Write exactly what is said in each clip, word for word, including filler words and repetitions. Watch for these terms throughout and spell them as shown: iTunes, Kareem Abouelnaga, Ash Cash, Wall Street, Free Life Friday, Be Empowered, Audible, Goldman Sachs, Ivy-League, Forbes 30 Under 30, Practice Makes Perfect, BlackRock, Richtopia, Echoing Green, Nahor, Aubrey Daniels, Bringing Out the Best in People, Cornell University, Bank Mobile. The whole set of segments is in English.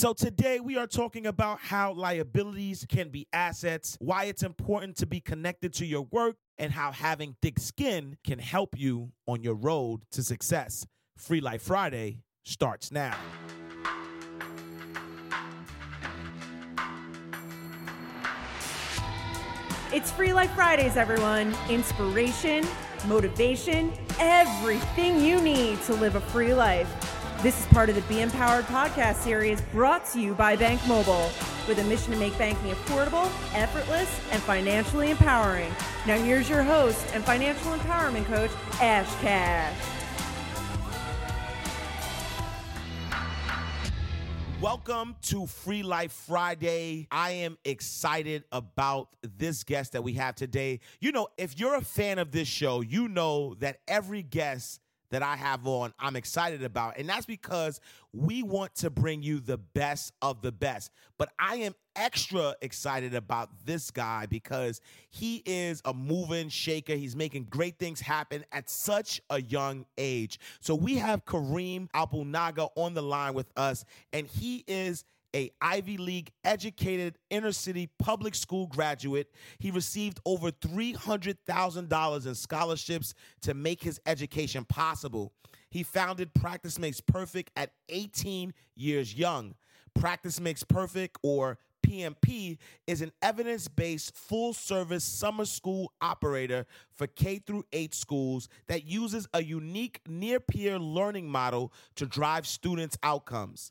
So today we are talking about how liabilities can be assets, why it's important to be connected to your work, and how having thick skin can help you on your road to success. Free Life Friday starts now. It's Free Life Fridays, everyone. Inspiration, motivation, everything you need to live a free life. This is part of the Be Empowered podcast series brought to you by Bank Mobile, with a mission to make banking affordable, effortless, and financially empowering. Now here's your host and financial empowerment coach, Ash Cash. Welcome to Free Life Friday. I am excited about this guest that we have today. You know, if you're a fan of this show, you know that every guest that I have on, I'm excited about. And that's because we want to bring you the best of the best. But I am extra excited about this guy because he is a moving shaker. He's making great things happen at such a young age. So we have Kareem Abouelnaga on the line with us, and he is a Ivy League educated inner city public school graduate. He received over three hundred thousand dollars in scholarships to make his education possible. He founded Practice Makes Perfect at eighteen years young. Practice Makes Perfect, or P M P, is an evidence-based full-service summer school operator for K through eight schools that uses a unique near-peer learning model to drive students' outcomes.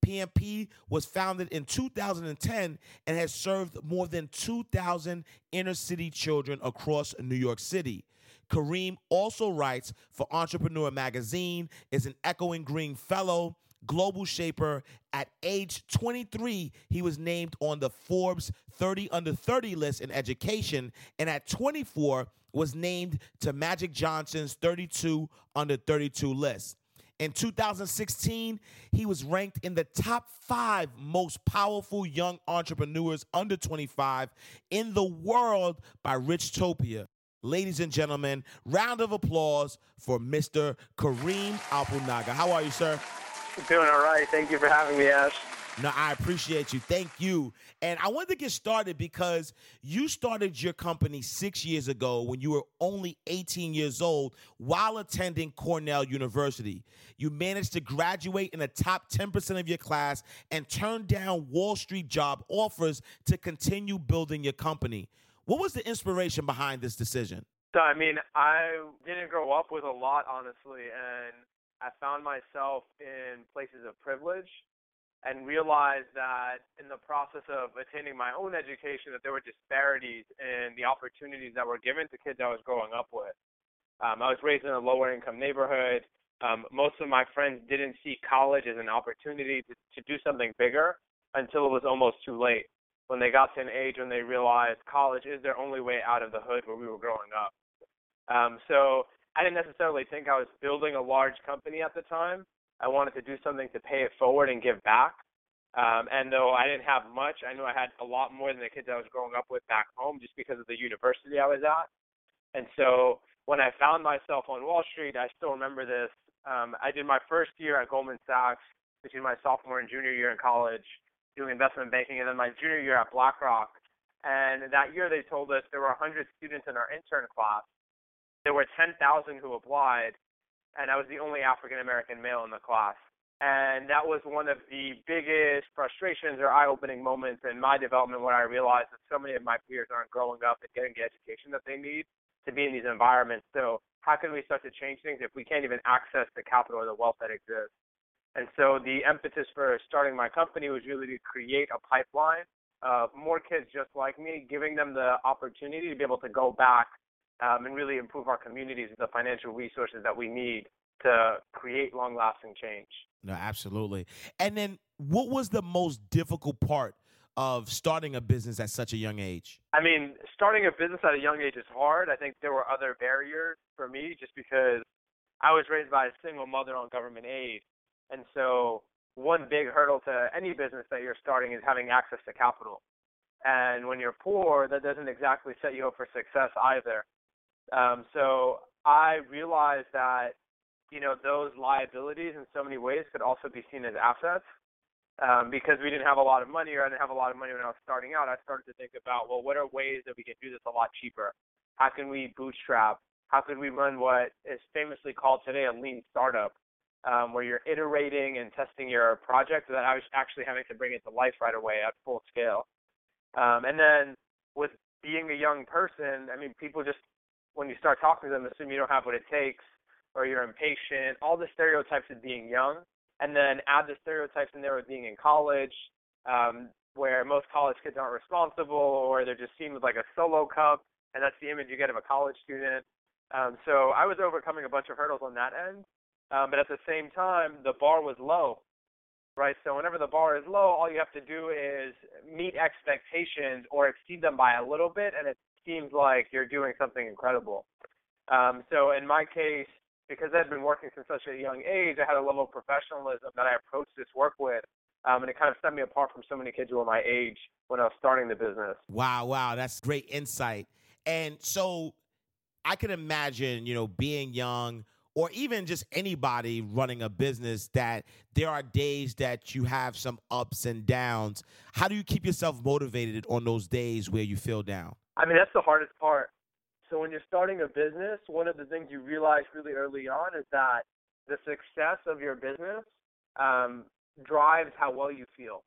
P M P was founded in two thousand ten and has served more than two thousand inner-city children across New York City. Kareem also writes for Entrepreneur Magazine, is an Echoing Green Fellow, Global Shaper. At age twenty-three, he was named on the Forbes thirty under thirty list in education, and at twenty-four was named to Magic Johnson's thirty-two under thirty-two list. In two thousand sixteen, he was ranked in the top five most powerful young entrepreneurs under twenty-five in the world by Richtopia. Ladies and gentlemen, round of applause for Mister Kareem Abouelnaga. How are you, sir? I'm doing all right. Thank you for having me, Ash. No, I appreciate you. Thank you. And I wanted to get started because you started your company six years ago when you were only eighteen years old while attending Cornell University. You managed to graduate in the top ten percent of your class and turned down Wall Street job offers to continue building your company. What was the inspiration behind this decision? So, I mean, I didn't grow up with a lot, honestly, and I found myself in places of privilege and realized that in the process of attaining my own education that there were disparities in the opportunities that were given to kids I was growing up with. Um, I was raised in a lower-income neighborhood. Um, most of my friends didn't see college as an opportunity to, to do something bigger until it was almost too late, when they got to an age when they realized college is their only way out of the hood where we were growing up. Um, so I didn't necessarily think I was building a large company at the time. I wanted to do something to pay it forward and give back. Um, and though I didn't have much, I knew I had a lot more than the kids I was growing up with back home just because of the university I was at. And so when I found myself on Wall Street, I still remember this. Um, I did my first year at Goldman Sachs between my sophomore and junior year in college doing investment banking, and then my junior year at BlackRock. And that year they told us there were one hundred students in our intern class. There were ten thousand who applied, and I was the only African-American male in the class. And that was one of the biggest frustrations or eye-opening moments in my development when I realized that so many of my peers aren't growing up and getting the education that they need to be in these environments. So how can we start to change things if we can't even access the capital or the wealth that exists? And so the emphasis for starting my company was really to create a pipeline of more kids just like me, giving them the opportunity to be able to go back Um, and really improve our communities with the financial resources that we need to create long-lasting change. No, absolutely. And then what was the most difficult part of starting a business at such a young age? I mean, starting a business at a young age is hard. I think there were other barriers for me just because I was raised by a single mother on government aid. And so one big hurdle to any business that you're starting is having access to capital. And when you're poor, that doesn't exactly set you up for success either. Um, so I realized that, you know, those liabilities in so many ways could also be seen as assets. um, because we didn't have a lot of money, or I didn't have a lot of money when I was starting out, I started to think about, well, what are ways that we can do this a lot cheaper? How can we bootstrap? How can we run what is famously called today a lean startup, um, where you're iterating and testing your project without actually having to bring it to life right away at full scale? Um, and then with being a young person, I mean, people just, when you start talking to them, assume you don't have what it takes, or you're impatient, all the stereotypes of being young, and then add the stereotypes in there with being in college, um, where most college kids aren't responsible, or they're just seen as like a solo cup, and that's the image you get of a college student. Um, so I was overcoming a bunch of hurdles on that end, um, but at the same time, the bar was low, right? So whenever the bar is low, all you have to do is meet expectations or exceed them by a little bit, and it seems like you're doing something incredible. Um, so in my case, because I'd been working since such a young age, I had a level of professionalism that I approached this work with, um, and it kind of set me apart from so many kids who were my age when I was starting the business. Wow, wow, that's great insight. And so I can imagine, you know, being young or even just anybody running a business, that there are days that you have some ups and downs. How do you keep yourself motivated on those days where you feel down? I mean, that's the hardest part. So when you're starting a business, one of the things you realize really early on is that the success of your business um, drives how well you feel.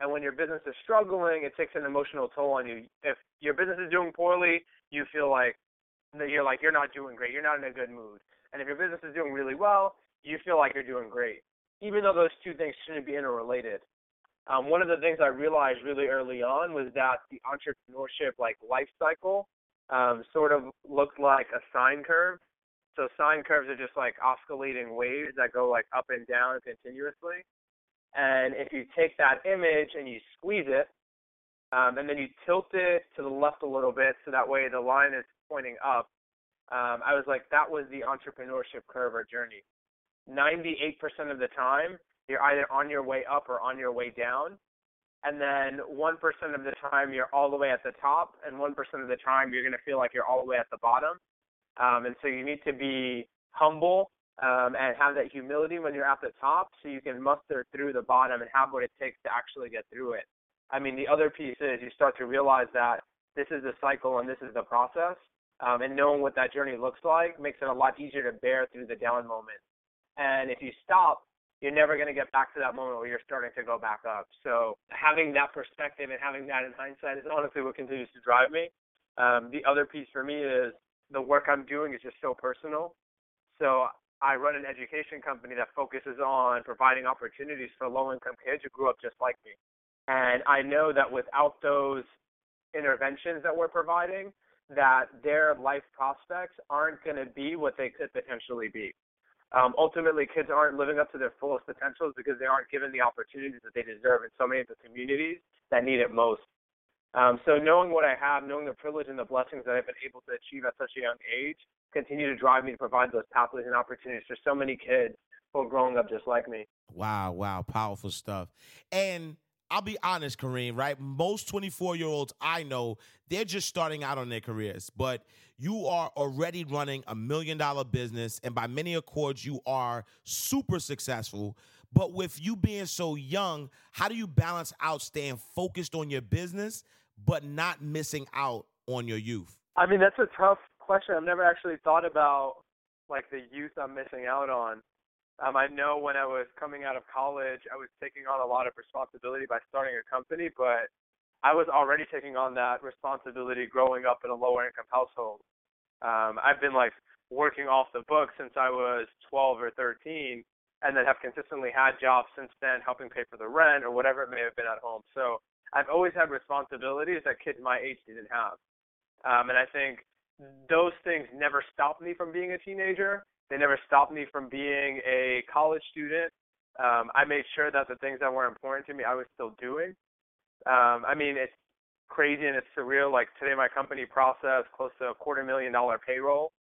And when your business is struggling, it takes an emotional toll on you. If your business is doing poorly, you feel like you're like you're not doing great, you're not in a good mood. And if your business is doing really well, you feel like you're doing great, even though those two things shouldn't be interrelated. Um, one of the things I realized really early on was that the entrepreneurship like life cycle Um, sort of looked like a sine curve. So sine curves are just like oscillating waves that go like up and down continuously. And if you take that image and you squeeze it, um, and then you tilt it to the left a little bit, so that way the line is pointing up, um, I was like, that was the entrepreneurship curve or journey. ninety-eight percent of the time, you're either on your way up or on your way down. And then one percent of the time you're all the way at the top, and one percent of the time you're going to feel like you're all the way at the bottom. Um, and so you need to be humble um, and have that humility when you're at the top, so you can muster through the bottom and have what it takes to actually get through it. I mean, the other piece is you start to realize that this is the cycle and this is the process, um, and knowing what that journey looks like makes it a lot easier to bear through the down moment. And if you stop, you're never going to get back to that moment where you're starting to go back up. So having that perspective and having that in hindsight is honestly what continues to drive me. Um, the other piece for me is the work I'm doing is just so personal. So I run an education company that focuses on providing opportunities for low-income kids who grew up just like me. And I know that without those interventions that we're providing, that their life prospects aren't going to be what they could potentially be. Um, ultimately, kids aren't living up to their fullest potentials because they aren't given the opportunities that they deserve in so many of the communities that need it most. Um, so knowing what I have, knowing the privilege and the blessings that I've been able to achieve at such a young age, continue to drive me to provide those pathways and opportunities for so many kids who are growing up just like me. Wow, wow, powerful stuff. And I'll be honest, Kareem, right? Most twenty-four-year-olds I know, they're just starting out on their careers, but you are already running a million-dollar business, and by many accords, you are super successful. But with you being so young, how do you balance out staying focused on your business but not missing out on your youth? I mean, that's a tough question. I've never actually thought about, like, the youth I'm missing out on. Um, I know when I was coming out of college, I was taking on a lot of responsibility by starting a company, but I was already taking on that responsibility growing up in a lower income household. Um, I've been like working off the book since I was twelve or thirteen, and then have consistently had jobs since then helping pay for the rent or whatever it may have been at home. So I've always had responsibilities that kids my age didn't have. Um, and I think those things never stopped me from being a teenager. They never stopped me from being a college student. Um, I made sure that the things that were important to me, I was still doing. Um, I mean, it's crazy and it's surreal. Like today, my company processed close to a quarter million dollar payroll.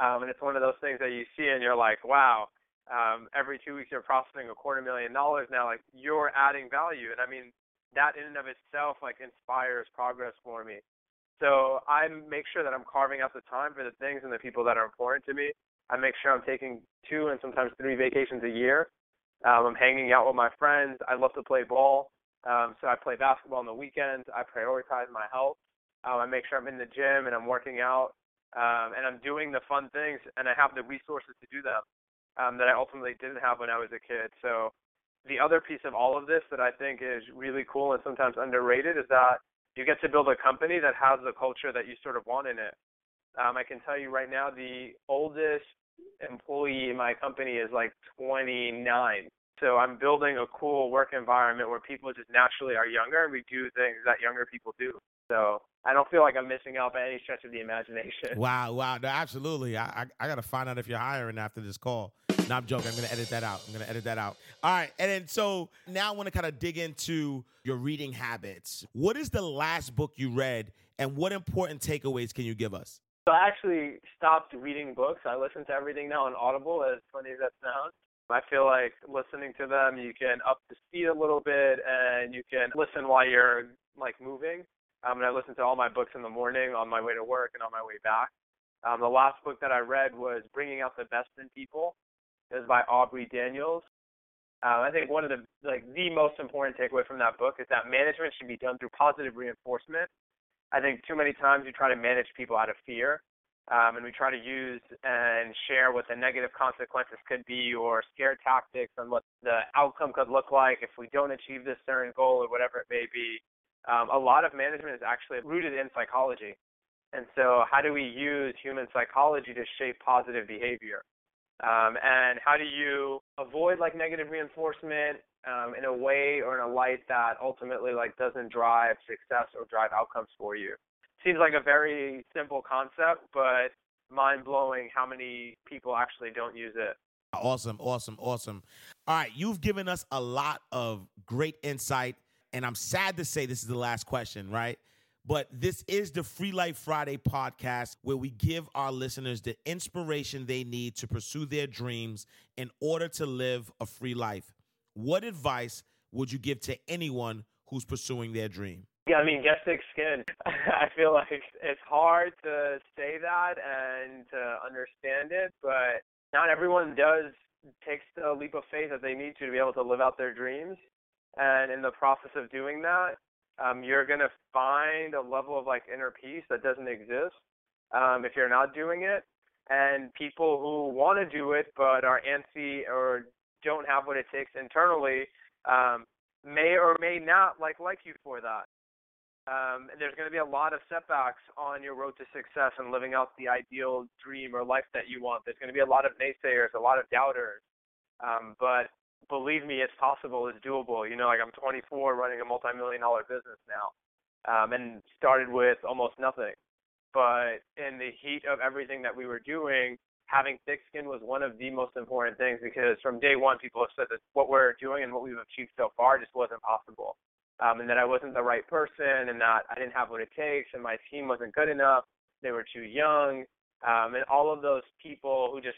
Um, and it's one of those things that you see and you're like, wow, um, every two weeks you're processing a quarter million dollars. Now, like, you're adding value. And I mean, that in and of itself, like, inspires progress for me. So I make sure that I'm carving out the time for the things and the people that are important to me. I make sure I'm taking two and sometimes three vacations a year. Um, I'm hanging out with my friends. I love to play ball. Um, so I play basketball on the weekends. I prioritize my health. Um, I make sure I'm in the gym and I'm working out, um, and I'm doing the fun things, and I have the resources to do them um, that I ultimately didn't have when I was a kid. So the other piece of all of this that I think is really cool and sometimes underrated is that you get to build a company that has the culture that you sort of want in it. Um, I can tell you right now, the oldest employee in my company is like twenty-nine. So I'm building a cool work environment where people just naturally are younger and we do things that younger people do. So I don't feel like I'm missing out by any stretch of the imagination. Wow, wow. No, absolutely. I, I, I got to find out if you're hiring after this call. No, I'm joking. I'm going to edit that out. I'm going to edit that out. All right. And then so now I want to kind of dig into your reading habits. What is the last book you read and what important takeaways can you give us? So I actually stopped reading books. I listen to everything now on Audible, as funny as that sounds. I feel like listening to them, you can up the speed a little bit and you can listen while you're like moving. Um, and I listen to all my books in the morning on my way to work and on my way back. Um, the last book that I read was Bringing Out the Best in People. It was by Aubrey Daniels. Um, I think one of the like the most important takeaway from that book is that management should be done through positive reinforcement. I think too many times we try to manage people out of fear. Um, and we try to use and share what the negative consequences could be or scare tactics on what the outcome could look like if we don't achieve this certain goal or whatever it may be. Um, a lot of management is actually rooted in psychology. And so how do we use human psychology to shape positive behavior? Um, and how do you avoid like negative reinforcement um, in a way or in a light that ultimately like doesn't drive success or drive outcomes for you? Seems like a very simple concept, but mind-blowing how many people actually don't use it. Awesome, awesome, awesome. All right, you've given us a lot of great insight, and I'm sad to say this is the last question, right? But this is the Free Life Friday podcast where we give our listeners the inspiration they need to pursue their dreams in order to live a free life. What advice would you give to anyone who's pursuing their dream? Yeah, I mean, get thick skin. I feel like it's hard to say that and to understand it, but not everyone does takes the leap of faith that they need to to be able to live out their dreams. And in the process of doing that, um, you're going to find a level of like inner peace that doesn't exist um, if you're not doing it. And people who want to do it but are antsy or don't have what it takes internally um, may or may not like like you for that. Um, there's going to be a lot of setbacks on your road to success and living out the ideal dream or life that you want. There's going to be a lot of naysayers, a lot of doubters. Um, but believe me, it's possible. It's doable. You know, like I'm twenty-four running a multi-million dollar business now um, and started with almost nothing. But in the heat of everything that we were doing, having thick skin was one of the most important things because from day one, people have said that what we're doing and what we've achieved so far just wasn't possible. Um, and that I wasn't the right person and that I didn't have what it takes and my team wasn't good enough. They were too young. Um, and all of those people who just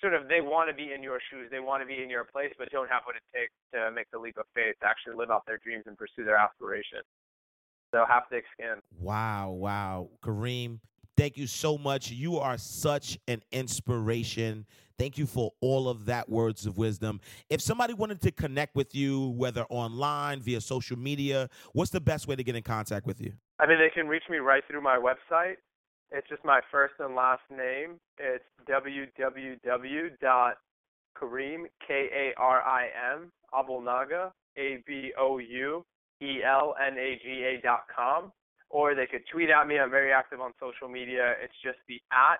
sort of, they want to be in your shoes. They want to be in your place, but don't have what it takes to make the leap of faith, to actually live out their dreams and pursue their aspirations. So have thick skin. Wow. Wow. Kareem, thank you so much. You are such an inspiration. Thank you for all of that words of wisdom. If somebody wanted to connect with you, whether online, via social media, what's the best way to get in contact with you? I mean, they can reach me right through my website. It's just my first and last name. It's w w w dot kareem, K A R I M, Abouelnaga, A B O U E L N A G A dot com. Or they could tweet at me. I'm very active on social media. It's just the at,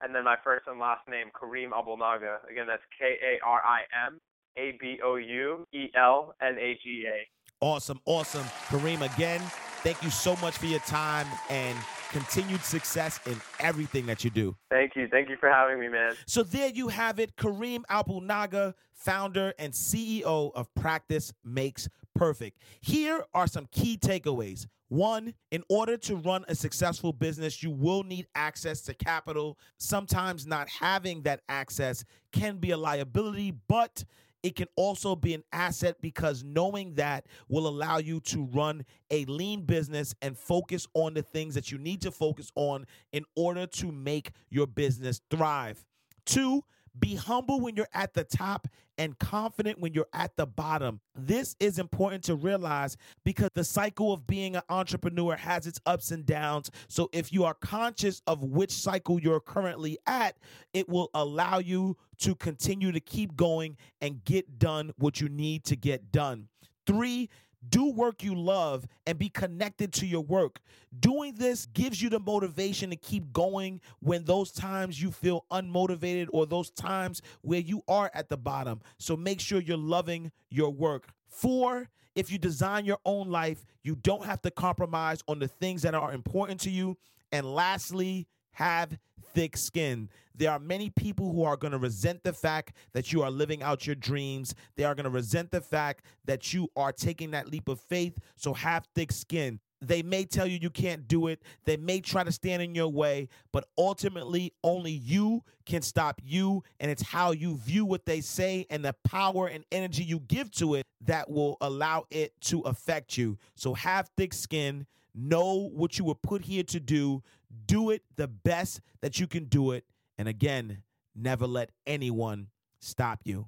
and then my first and last name, Kareem Abouelnaga. Again, that's K A R I M A B O U E L N A G A. Awesome, awesome. Kareem, again, thank you so much for your time and continued success in everything that you do. Thank you. Thank you for having me, man. So there you have it, Kareem Abouelnaga, founder and C E O of Practice Makes Perfect. Here are some key takeaways. One, in order to run a successful business, you will need access to capital. Sometimes not having that access can be a liability, but it can also be an asset because knowing that will allow you to run a lean business and focus on the things that you need to focus on in order to make your business thrive. Two, Be humble when you're at the top and confident when you're at the bottom. This is important to realize because the cycle of being an entrepreneur has its ups and downs. So if you are conscious of which cycle you're currently at, it will allow you to continue to keep going and get done what you need to get done. Three, do work you love and be connected to your work. Doing this gives you the motivation to keep going when those times you feel unmotivated or those times where you are at the bottom. So make sure you're loving your work. Four, if you design your own life, you don't have to compromise on the things that are important to you. And lastly, have thick skin. There are many people who are going to resent the fact that you are living out your dreams. They are going to resent the fact that you are taking that leap of faith. So have thick skin. They may tell you you can't do it. They may try to stand in your way, but ultimately only you can stop you. And it's how you view what they say and the power and energy you give to it that will allow it to affect you. So have thick skin. Know what you were put here to do. Do it the best that you can do it. And again, never let anyone stop you.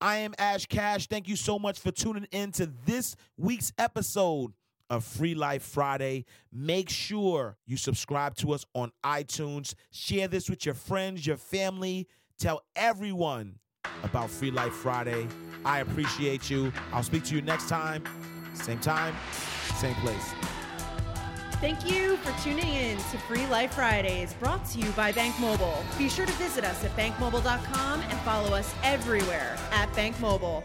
I am Ash Cash. Thank you so much for tuning in to this week's episode of Free Life Friday. Make sure you subscribe to us on iTunes. Share this with your friends, your family. Tell everyone about Free Life Friday. I appreciate you. I'll speak to you next time. Same time, same place. Thank you for tuning in to Free Life Fridays, brought to you by Bank Mobile. Be sure to visit us at bank mobile dot com and follow us everywhere at Bank Mobile.